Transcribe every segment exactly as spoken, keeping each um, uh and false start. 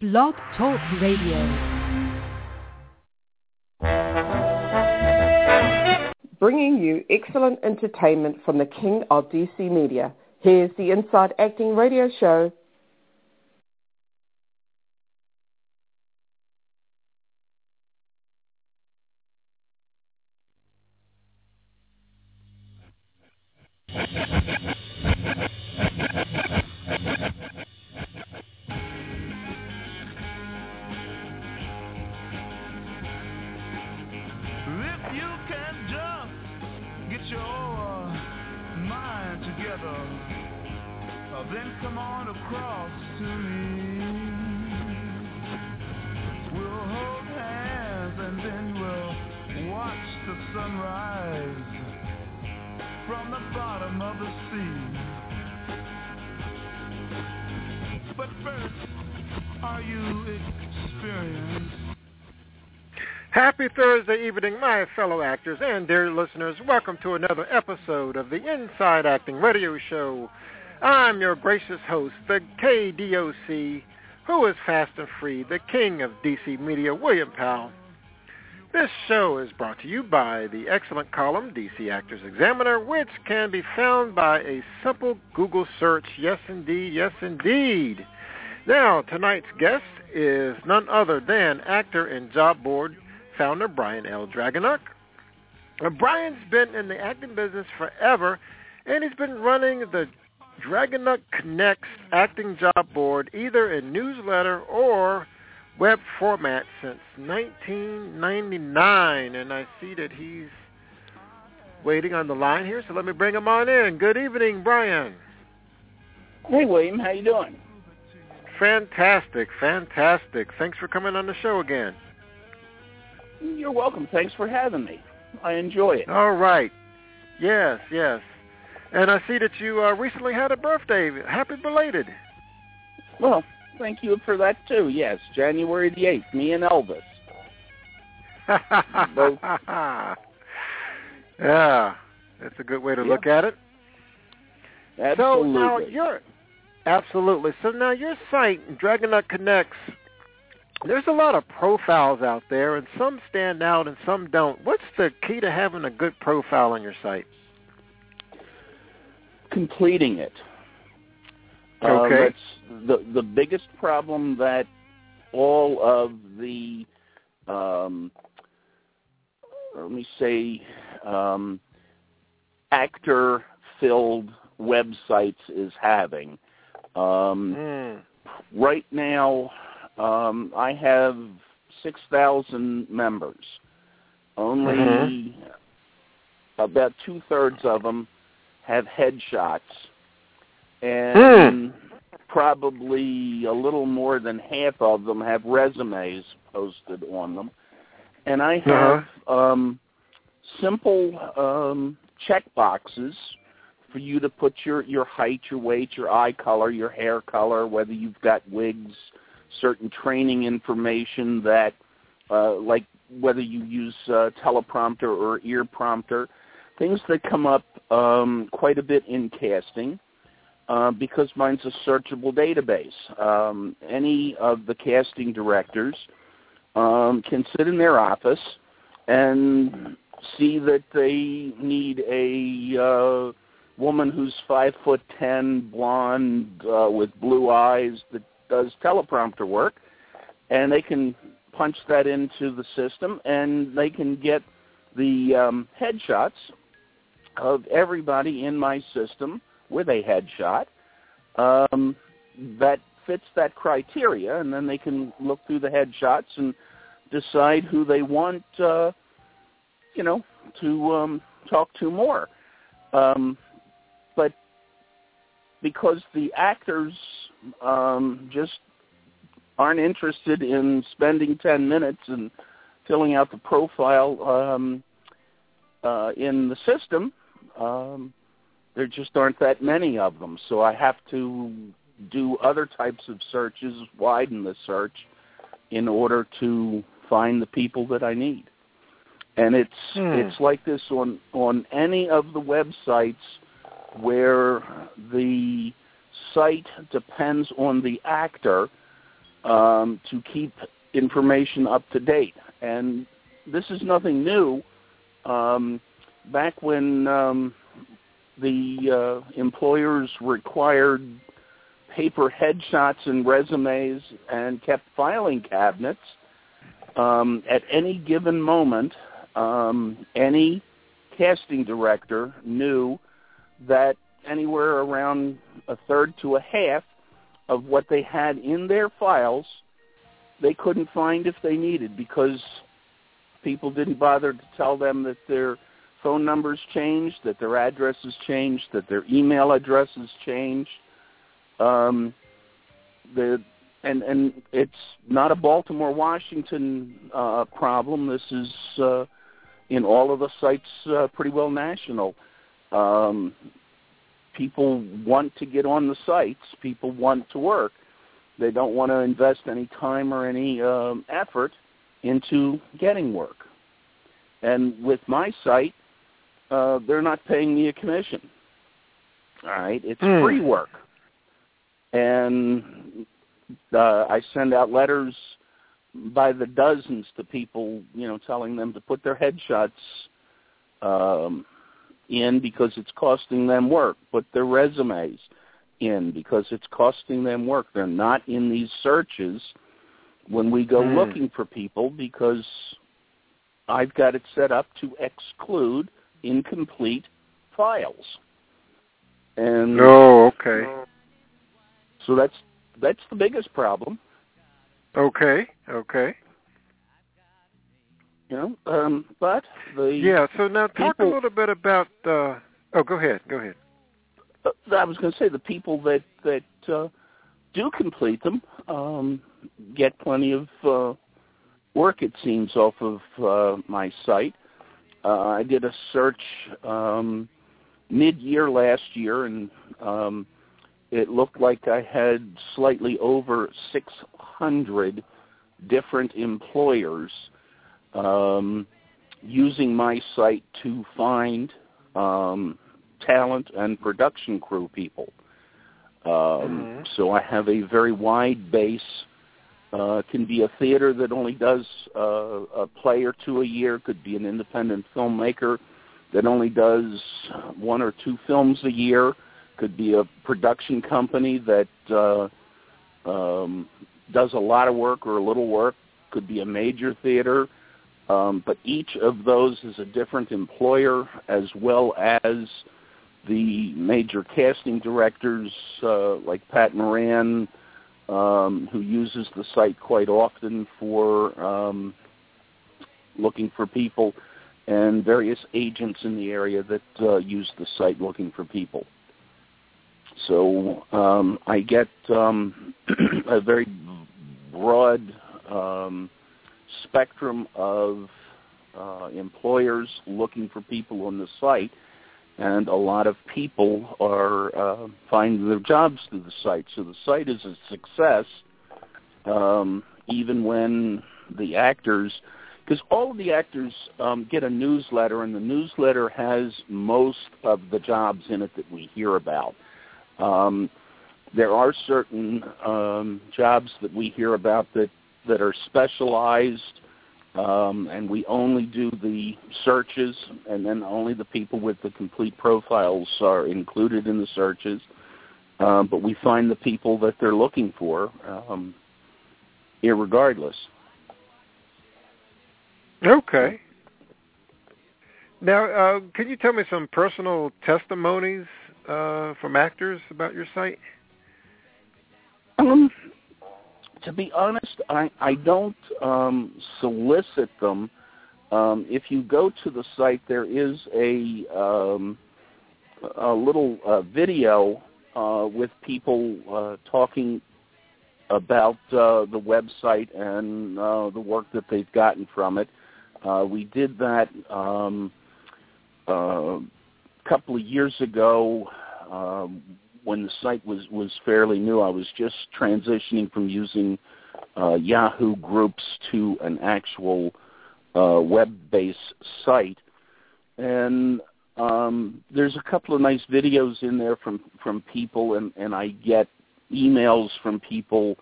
Blog Talk Radio. Bringing you excellent entertainment from the King of D C Media. Here's the Inside Acting Radio Show. Evening, my fellow actors and dear listeners. Welcome to another episode of the Inside Acting Radio Show. I'm your gracious host, the K D O C, who is fast and free, the King of D C Media, William Powell. This show is brought to you by the excellent column D C Actors Examiner, which can be found by a simple Google search. Yes, indeed. Yes, indeed. Now, tonight's guest is none other than actor and job board founder Brian L. Dragonuk. Now, Brian's been in the acting business forever, and he's been running the Dragonuk Connects acting job board either in newsletter or web format since nineteen ninety-nine, and I see that he's waiting on the line here, so let me bring him on in. Good evening, Brian. Hey, William. How you doing? Fantastic, fantastic. Thanks for coming on the show again. You're welcome. Thanks for having me. I enjoy it. All right. Yes, yes. And I see that you uh, recently had a birthday. Happy belated. Well, thank you for that, too. Yes, January the eighth, me and Elvis. Both. Yeah, that's a good way to yep. look at it. Absolutely. So now you're, absolutely. So now your site, Dragonuk Connects, there's a lot of profiles out there, and some stand out and some don't. What's the key to having a good profile on your site? Completing it. Okay. Uh, that's the, the biggest problem that all of the, um, let me say, um, actor-filled websites is having. Um, mm. Right now... Um, I have six thousand members. Only mm-hmm. about two-thirds of them have headshots. And mm. probably a little more than half of them have resumes posted on them. And I have uh-huh. um, simple um, checkboxes for you to put your, your height, your weight, your eye color, your hair color, whether you've got wigs, certain training information that, uh, like whether you use uh, teleprompter or ear prompter, things that come up um, quite a bit in casting uh, because mine's a searchable database. Um, any of the casting directors um, can sit in their office and see that they need a uh, woman who's five foot ten, blonde, uh, with blue eyes that does teleprompter work, and they can punch that into the system, and they can get the um, headshots of everybody in my system with a headshot um, that fits that criteria, and then they can look through the headshots and decide who they want, uh, you know, to um, talk to more. Um, but because the actors Um, just aren't interested in spending ten minutes and filling out the profile um, uh, in the system. Um, there just aren't that many of them, so I have to do other types of searches, widen the search in order to find the people that I need. And it's hmm. it's like this on, on any of the websites where the site depends on the actor. um, to keep information up to date. And this is nothing new. Um, back when um, the uh, employers required paper headshots and resumes and kept filing cabinets, um, at any given moment, um, any casting director knew that anywhere around a third to a half of what they had in their files they couldn't find if they needed, because people didn't bother to tell them that their phone numbers changed, that their addresses changed, that their email addresses changed. Um, the and and it's not a Baltimore, Washington uh, problem. This is uh, in all of the sites uh, pretty well national. Um, people want to get on the sites. People want to work. They don't want to invest any time or any um, effort into getting work. And with my site, uh, they're not paying me a commission. All right? It's mm. free work. And uh, I send out letters by the dozens to people, you know, telling them to put their headshots um, in because it's costing them work, put their resumes in because it's costing them work. They're not in these searches when we go mm. looking for people, because I've got it set up to exclude incomplete files. And oh, okay. So that's that's the biggest problem. Okay, okay. You know, um, but the yeah. So now talk people, a little bit about. Uh, oh, go ahead, go ahead. I was going to say the people that that uh, do complete them um, get plenty of uh, work, it seems, off of uh, my site. Uh, I did a search um, mid-year last year, and um, it looked like I had slightly over six hundred different employers um, using my site to find um, talent and production crew people. Um, mm-hmm. So I have a very wide base. Uh, can be a theater that only does uh, a play or two a year. Could be an independent filmmaker that only does one or two films a year. Could be a production company that uh, um, does a lot of work or a little work. Could be a major theater. Um, but each of those is a different employer, as well as the major casting directors uh, like Pat Moran, um, who uses the site quite often for um, looking for people, and various agents in the area that uh, use the site looking for people. So um, I get um, a very broad um, spectrum of uh, employers looking for people on the site. And a lot of people are uh, find their jobs through the site. So the site is a success, um, even when the actors, because all of the actors um, get a newsletter, and the newsletter has most of the jobs in it that we hear about. Um, there are certain um, jobs that we hear about that, that are specialized. Um, and we only do the searches, and then only the people with the complete profiles are included in the searches. Um, but we find the people that they're looking for, um, irregardless. Okay. Now, uh, can you tell me some personal testimonies uh, from actors about your site? Um. To be honest, I, I don't um, solicit them. Um, if you go to the site, there is a um, a little uh, video uh, with people uh, talking about uh, the website and uh, the work that they've gotten from it. Uh, we did that um, uh, a couple of years ago. Um, When the site was, was fairly new. I was just transitioning from using uh, Yahoo groups to an actual uh, web-based site. And um, there's a couple of nice videos in there from, from people, and, and I get emails from people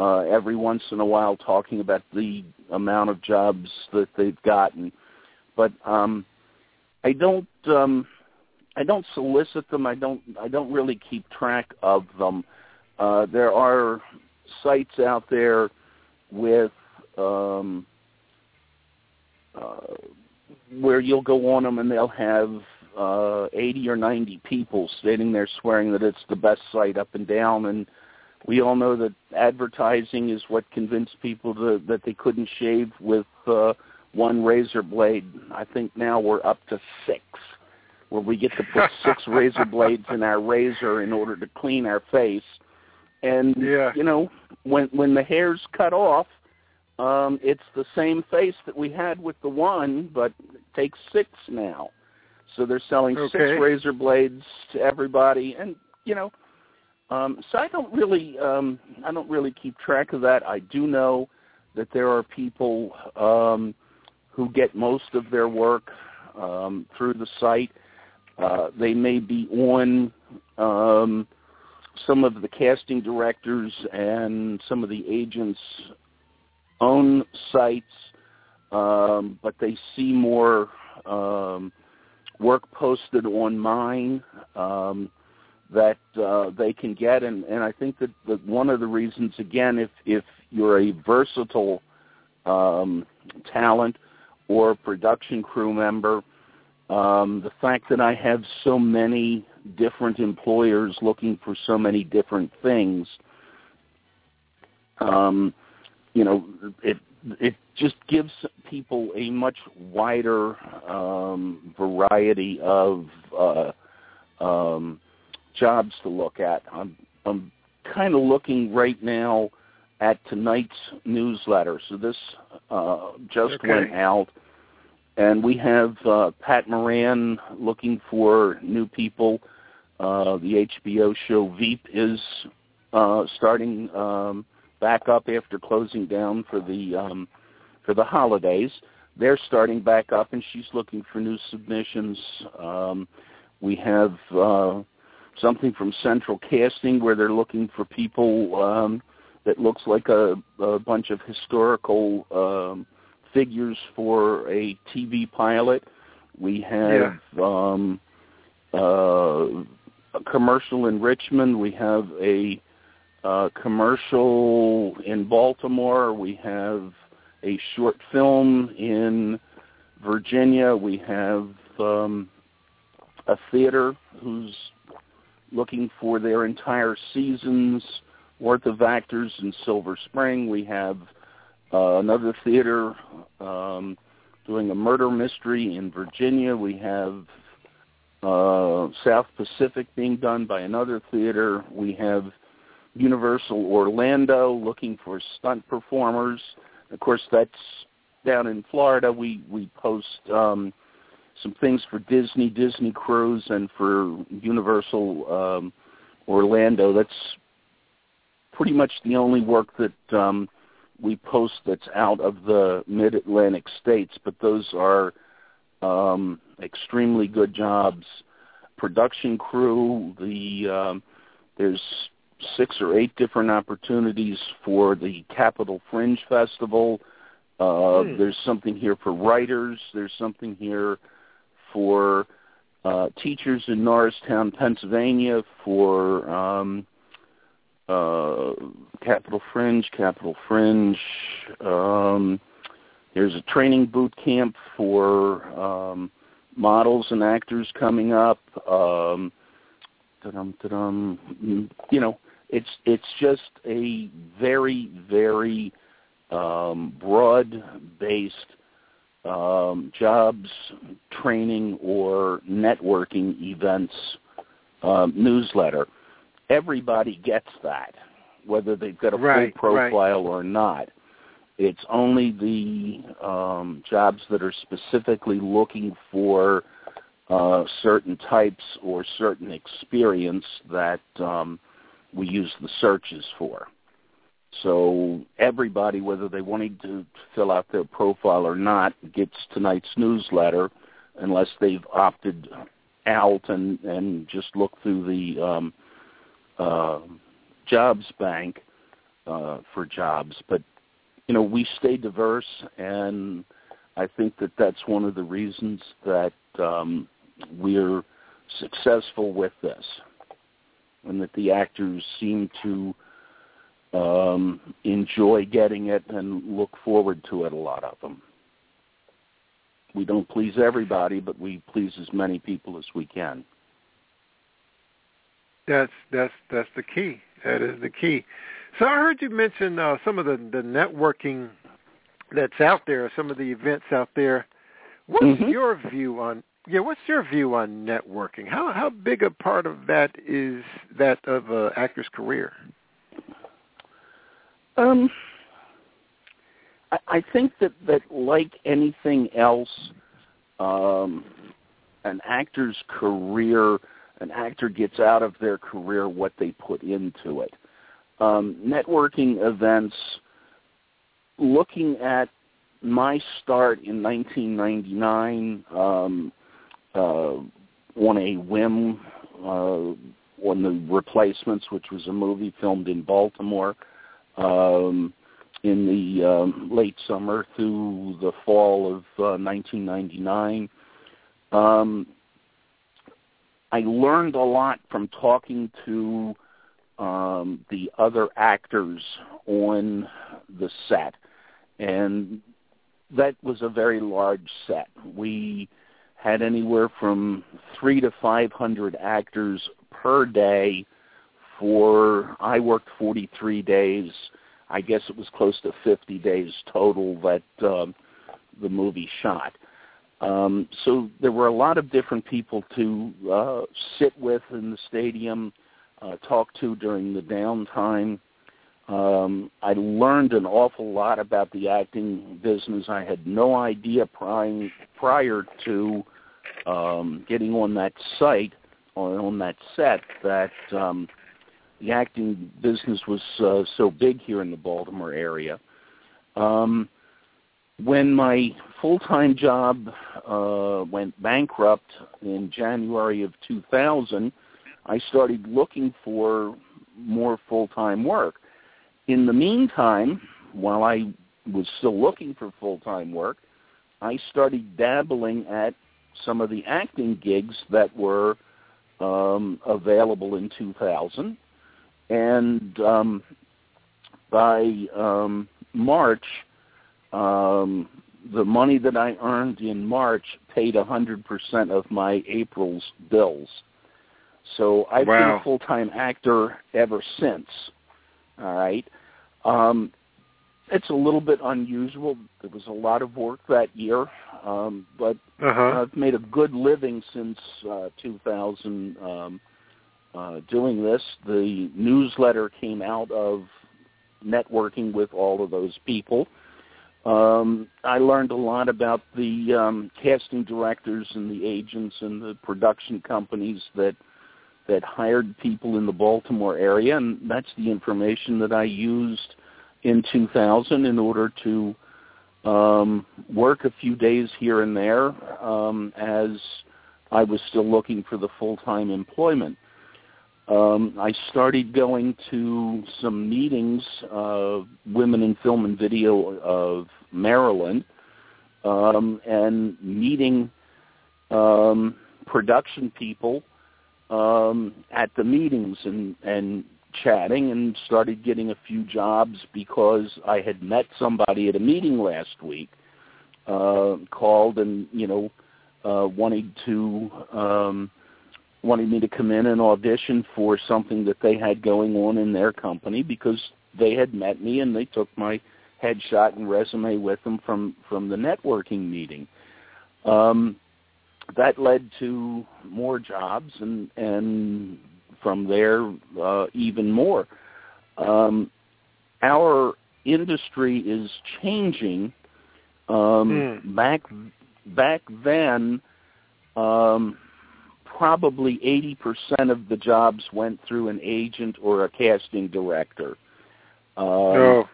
uh, every once in a while talking about the amount of jobs that they've gotten. But um, I don't um, I don't solicit them. I don't I don't really keep track of them. Uh, there are sites out there with um, uh, where you'll go on them and they'll have uh, eighty or ninety people sitting there swearing that it's the best site up and down. And we all know that advertising is what convinced people to, that they couldn't shave with uh, one razor blade. I think now we're up to six, where we get to put six razor blades in our razor in order to clean our face. And, yeah. you know, when when the hair's cut off, um, it's the same face that we had with the one, but it takes six now. So they're selling okay. six razor blades to everybody. And, you know, um, so I don't really um, I don't really keep track of that. I do know that there are people um, who get most of their work um, through the site. Uh, they may be on um, some of the casting directors and some of the agents' own sites, um, but they see more um, work posted on mine um, that uh, they can get. And, and I think that, that one of the reasons, again, if, if you're a versatile um, talent or production crew member, Um, the fact that I have so many different employers looking for so many different things, um, you know, it it just gives people a much wider um, variety of uh, um, jobs to look at. I'm I'm kind of looking right now at tonight's newsletter. So this uh, just okay. went out. And we have uh, Pat Moran looking for new people. Uh, the H B O show Veep is uh, starting um, back up after closing down for the um, for the holidays. They're starting back up, and she's looking for new submissions. Um, we have uh, something from Central Casting where they're looking for people um, that looks like a, a bunch of historical Um, figures for a T V pilot. We have yeah. um, uh, a commercial in Richmond. We have a uh, commercial in Baltimore. We have a short film in Virginia. We have um, a theater who's looking for their entire season's worth of actors in Silver Spring. We have Uh, another theater um, doing a murder mystery in Virginia. We have uh, South Pacific being done by another theater. We have Universal Orlando looking for stunt performers. Of course, that's down in Florida. We, we post um, some things for Disney, Disney Cruise, and for Universal um, Orlando. That's pretty much the only work that Um, we post that's out of the mid-Atlantic states, but those are um, extremely good jobs. Production crew, the um, there's six or eight different opportunities for the Capitol Fringe Festival. Uh, mm. There's something here for writers. There's something here for uh, teachers in Norristown, Pennsylvania, for Um, Uh, Capitol Fringe, Capitol Fringe. Um, there's a training boot camp for um, models and actors coming up. Um, ta-dum, ta-dum. You know, it's it's just a very, very um, broad-based um, jobs, training, or networking events um, newsletter. Everybody gets that, whether they've got a right, full profile right. or not. It's only the um, jobs that are specifically looking for uh, certain types or certain experience that um, we use the searches for. So everybody, whether they wanted to fill out their profile or not, gets tonight's newsletter unless they've opted out and, and just look through the Um, Uh, jobs bank uh, for jobs. But, you know, we stay diverse, and I think that that's one of the reasons that um, we're successful with this, and that the actors seem to um, enjoy getting it and look forward to it, a lot of them. We don't please everybody, but we please as many people as we can. That's that's that's the key. That is the key. So I heard you mention uh, some of the, the networking that's out there, some of the events out there. What's mm-hmm. your view on yeah? What's your view on networking? How how big a part of that is that of an actor's career? Um. I think that, that like anything else, um, an actor's career, an actor gets out of their career what they put into it. Um, networking events, looking at my start in nineteen ninety-nine um, uh, on a whim, uh, on The Replacements, which was a movie filmed in Baltimore, um in the um, late summer through the fall of uh, nineteen ninety-nine. Um, I learned a lot from talking to um, the other actors on the set, and that was a very large set. We had anywhere from three to five hundred actors per day for, I worked forty-three days, I guess it was close to fifty days total that um, the movie shot. Um, so there were a lot of different people to uh, sit with in the stadium, uh, talk to during the downtime. Um, I learned an awful lot about the acting business. I had no idea prior, prior to um, getting on that site, or on that set, that... Um, the acting business was uh, so big here in the Baltimore area. Um, when my full-time job uh, went bankrupt in January of two thousand, I started looking for more full-time work. In the meantime, while I was still looking for full-time work, I started dabbling at some of the acting gigs that were um, available in two thousand. And um, by um, March, um, the money that I earned in March paid one hundred percent of my April's bills. So I've wow. been a full-time actor ever since, all right? Um, it's a little bit unusual. There was a lot of work that year, um, but uh-huh. I've made a good living since uh, two thousand um Uh, doing this. The newsletter came out of networking with all of those people. Um, I learned a lot about the um, casting directors and the agents and the production companies that that hired people in the Baltimore area, and that's the information that I used in two thousand in order to um, work a few days here and there um, as I was still looking for the full-time employment. Um, I started going to some meetings, uh, Women in Film and Video of Maryland, um, and meeting um, production people um, at the meetings and, and chatting, and started getting a few jobs because I had met somebody at a meeting last week, uh, called and, you know, uh, wanted to... Um, wanted me to come in and audition for something that they had going on in their company because they had met me and they took my headshot and resume with them from, from the networking meeting. Um, that led to more jobs and, and from there uh, even more. Um, our industry is changing. Um, mm. Back back then... Um, Probably eighty percent of the jobs went through an agent or a casting director. Um, oh.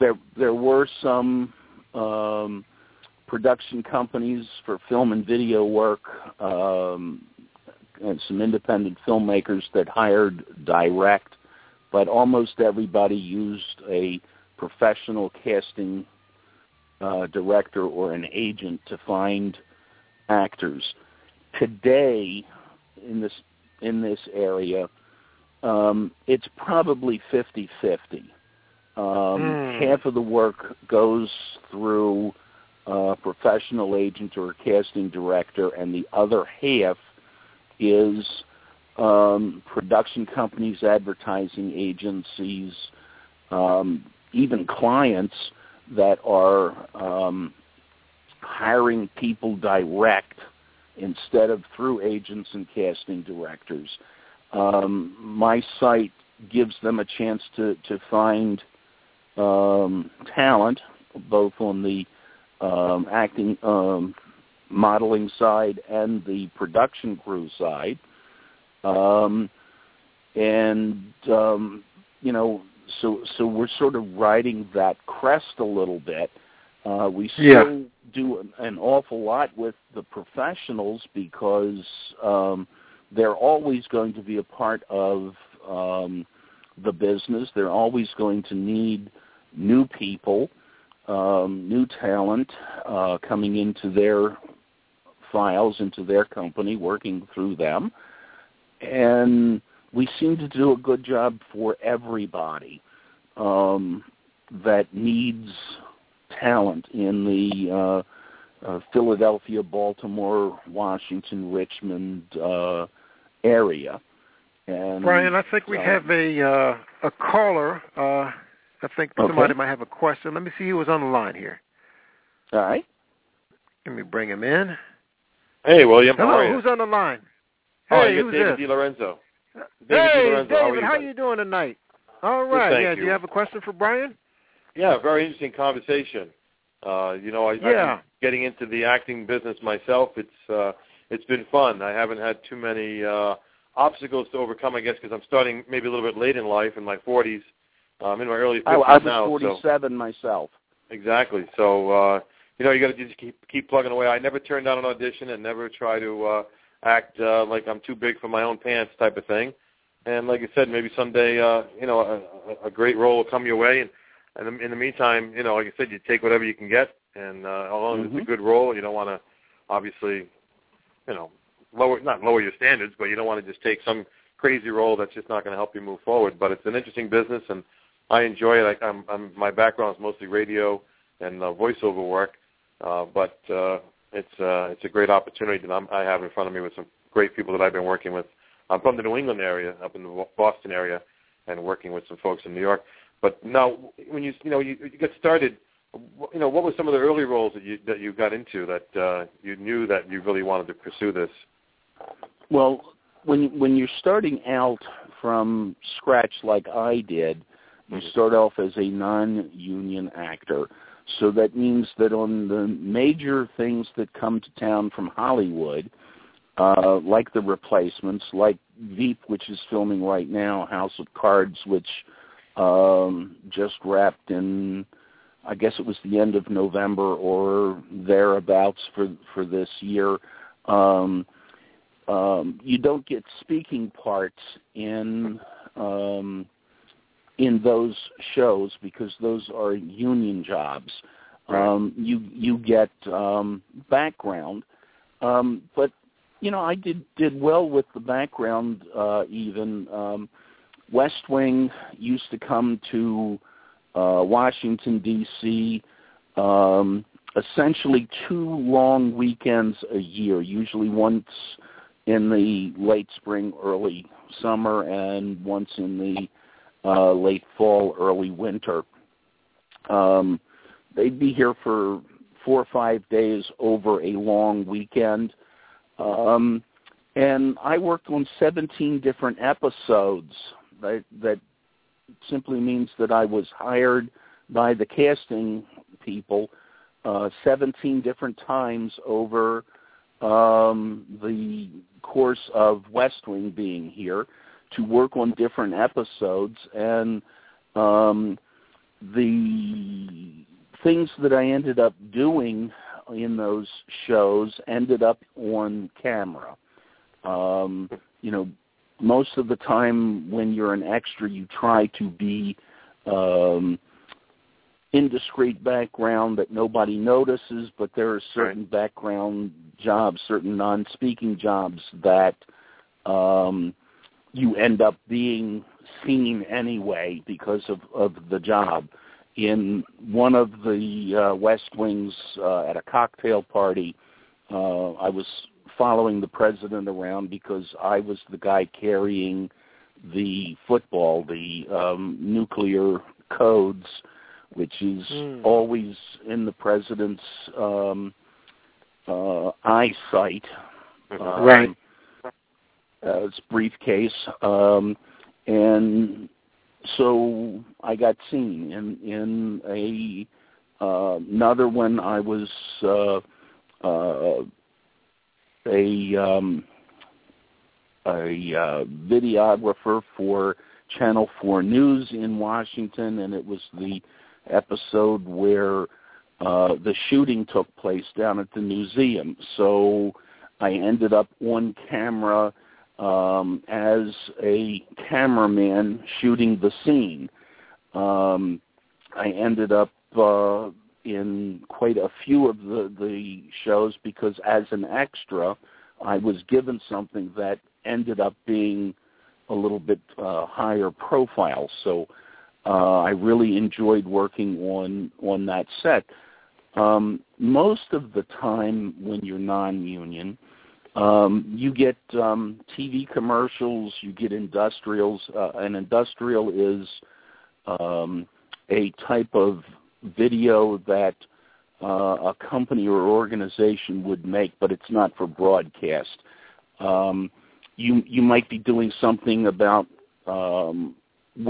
There, there were some um, production companies for film and video work, um, and some independent filmmakers that hired direct, but almost everybody used a professional casting uh, director or an agent to find actors. Today, in this in this area, um, it's probably fifty-fifty. Um, mm. Half of the work goes through a professional agent or a casting director, and the other half is um, production companies, advertising agencies, um, even clients that are um, hiring people direct instead of through agents and casting directors. Um, my site gives them a chance to, to find um, talent, both on the um, acting um, modeling side and the production crew side. Um, and, um, you know, so so we're sort of riding that crest a little bit. Uh, we still yeah. do an, an awful lot with the professionals because um, they're always going to be a part of um, the business. They're always going to need new people, um, new talent uh, coming into their files, into their company, working through them. And we seem to do a good job for everybody um, that needs talent in the uh, uh, Philadelphia, Baltimore, Washington, Richmond uh, area. And, Brian, I think we uh, have a uh, a caller. Uh, I think somebody okay. might have a question. Let me see who was on the line here. All right. Let me bring him in. Hey, William. Hello, how are you? Who's on the line? Hey, oh, you got David DiLorenzo. David hey, DiLorenzo, David, how are you, how are you doing tonight? All right. Well, yeah. You. Do you have a question for Brian? Yeah, very interesting conversation. Uh, you know, I, yeah. I'm getting into the acting business myself. It's uh, it's been fun. I haven't had too many uh, obstacles to overcome, I guess, because I'm starting maybe a little bit late in life, in my forties. I'm in my early fifties now. I was now, forty-seven so. myself. Exactly. So, uh, you know, you got to just keep, keep plugging away. I never turn down an audition and never try to uh, act uh, like I'm too big for my own pants type of thing. And like I said, maybe someday, uh, you know, a, a great role will come your way. And And in the meantime, you know, like I said, you take whatever you can get, and uh, as long as mm-hmm. it's a good role, you don't want to, obviously, you know, lower not lower your standards, but you don't want to just take some crazy role that's just not going to help you move forward. But it's an interesting business, and I enjoy it. I, I'm, I'm my background is mostly radio and uh, voiceover work, uh, but uh, it's uh, it's a great opportunity that I'm, I have in front of me with some great people that I've been working with. I'm from the New England area, up in the Boston area, and working with some folks in New York. But now, when you you know you, you got started, you know what were some of the early roles that you that you got into that uh, you knew that you really wanted to pursue this? Well, when when you're starting out from scratch like I did, you start off as a non-union actor. So that means that on the major things that come to town from Hollywood, uh, like The Replacements, like Veep, which is filming right now, House of Cards, which Um, just wrapped in, I guess it was the end of November or thereabouts for for this year. Um, um, you don't get speaking parts in um, in those shows because those are union jobs. Um, you you get um, background, um, but you know I did did well with the background uh, even. Um, West Wing used to come to uh, Washington, D C, um, essentially two long weekends a year, usually once in the late spring, early summer, and once in the uh, late fall, early winter. Um, they'd be here for four or five days over a long weekend. Um, and I worked on seventeen different episodes. That, that simply means that I was hired by the casting people uh, seventeen different times over um, the course of West Wing being here to work on different episodes. And um, the things that I ended up doing in those shows ended up on camera, um, you know, most of the time when you're an extra, you try to be um, indiscreet background that nobody notices, but there are certain right. background jobs, certain non-speaking jobs that um, you end up being seen anyway because of, of the job. In one of the uh, West Wings uh, at a cocktail party, uh, I was following the president around because I was the guy carrying the football, the um, nuclear codes, which is mm. always in the president's um, uh, eyesight. Um, right. Uh, it's briefcase. Um, and so I got seen. And in, in a, uh, another one, I was uh, uh, a, um, a uh, videographer for Channel four News in Washington, and it was the episode where uh, the shooting took place down at the museum. So I ended up on camera um, as a cameraman shooting the scene. Um, I ended up uh, in quite a few of the, the shows because as an extra, I was given something that ended up being a little bit uh, higher profile. So Uh, I really enjoyed working on, on that set. Um, most of the time when you're non-union, um, you get um, T V commercials, you get industrials. Uh, an industrial is um, a type of video that uh, a company or organization would make, but it's not for broadcast. Um, you, you might be doing something about Um,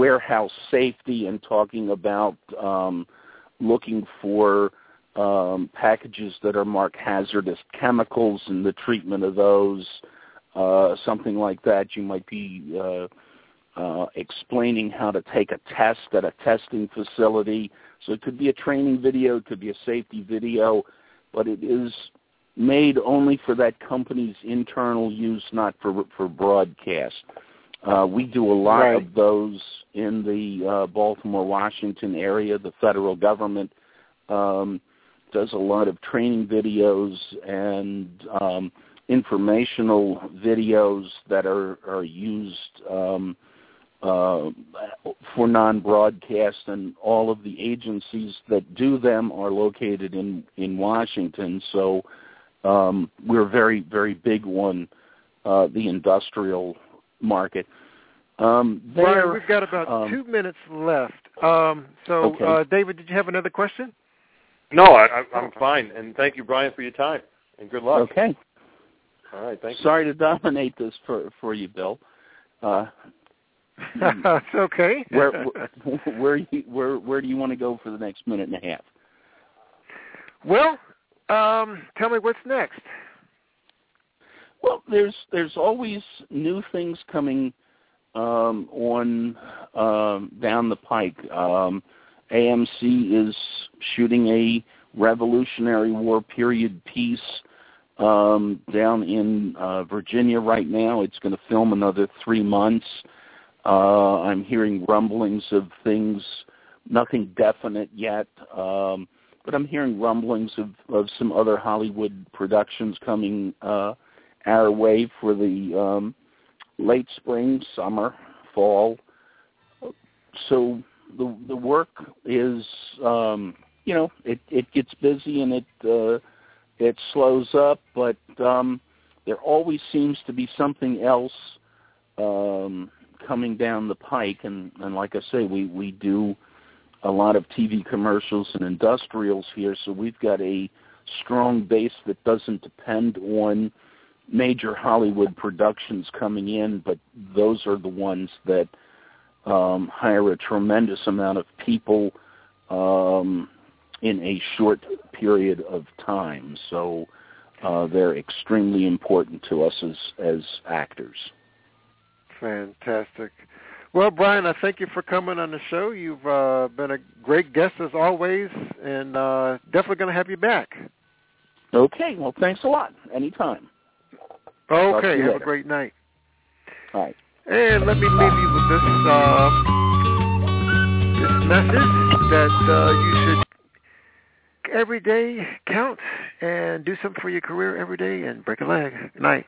warehouse safety and talking about um, looking for um, packages that are marked hazardous chemicals and the treatment of those, uh, something like that. You might be uh, uh, explaining how to take a test at a testing facility. So it could be a training video, it could be a safety video, but it is made only for that company's internal use, not for for broadcast. Uh, we do a lot right. of those in the uh, Baltimore, Washington area. The federal government um, does a lot of training videos and um, informational videos that are, are used um, uh, for non-broadcast, and all of the agencies that do them are located in, in Washington. So um, we're very, very big on uh, the industrial market. Um, Brian, we've got about um, two minutes left. Um, so, okay. uh, David, did you have another question? No, I, I'm fine. And thank you, Brian, for your time. And good luck. Okay. All right. Thank Sorry you. Sorry to dominate this for, for you, Bill. Uh, it's okay. where, where, where, where do you want to go for the next minute and a half? Well, um, tell me what's next. Well, there's there's always new things coming um, on um, down the pike. Um, A M C is shooting a Revolutionary War period piece um, down in uh, Virginia right now. It's going to film another three months. Uh, I'm hearing rumblings of things, nothing definite yet, um, but I'm hearing rumblings of, of some other Hollywood productions coming uh our way for the um, late spring, summer, fall. So the the work is, um, you know, it, it gets busy and it uh, it slows up, but um, there always seems to be something else um, coming down the pike. And, and like I say, we, we do a lot of T V commercials and industrials here, so we've got a strong base that doesn't depend on major Hollywood productions coming in, but those are the ones that um, hire a tremendous amount of people um, in a short period of time. So uh, they're extremely important to us as, as actors. Fantastic. Well, Brian, I thank you for coming on the show. You've uh, been a great guest as always, and uh, definitely going to have you back. Okay. Well, thanks a lot. Anytime. Okay, have later. A great night. All right. And let me leave you with this uh, this message that uh, you should every day count and do something for your career every day and break a leg. Night.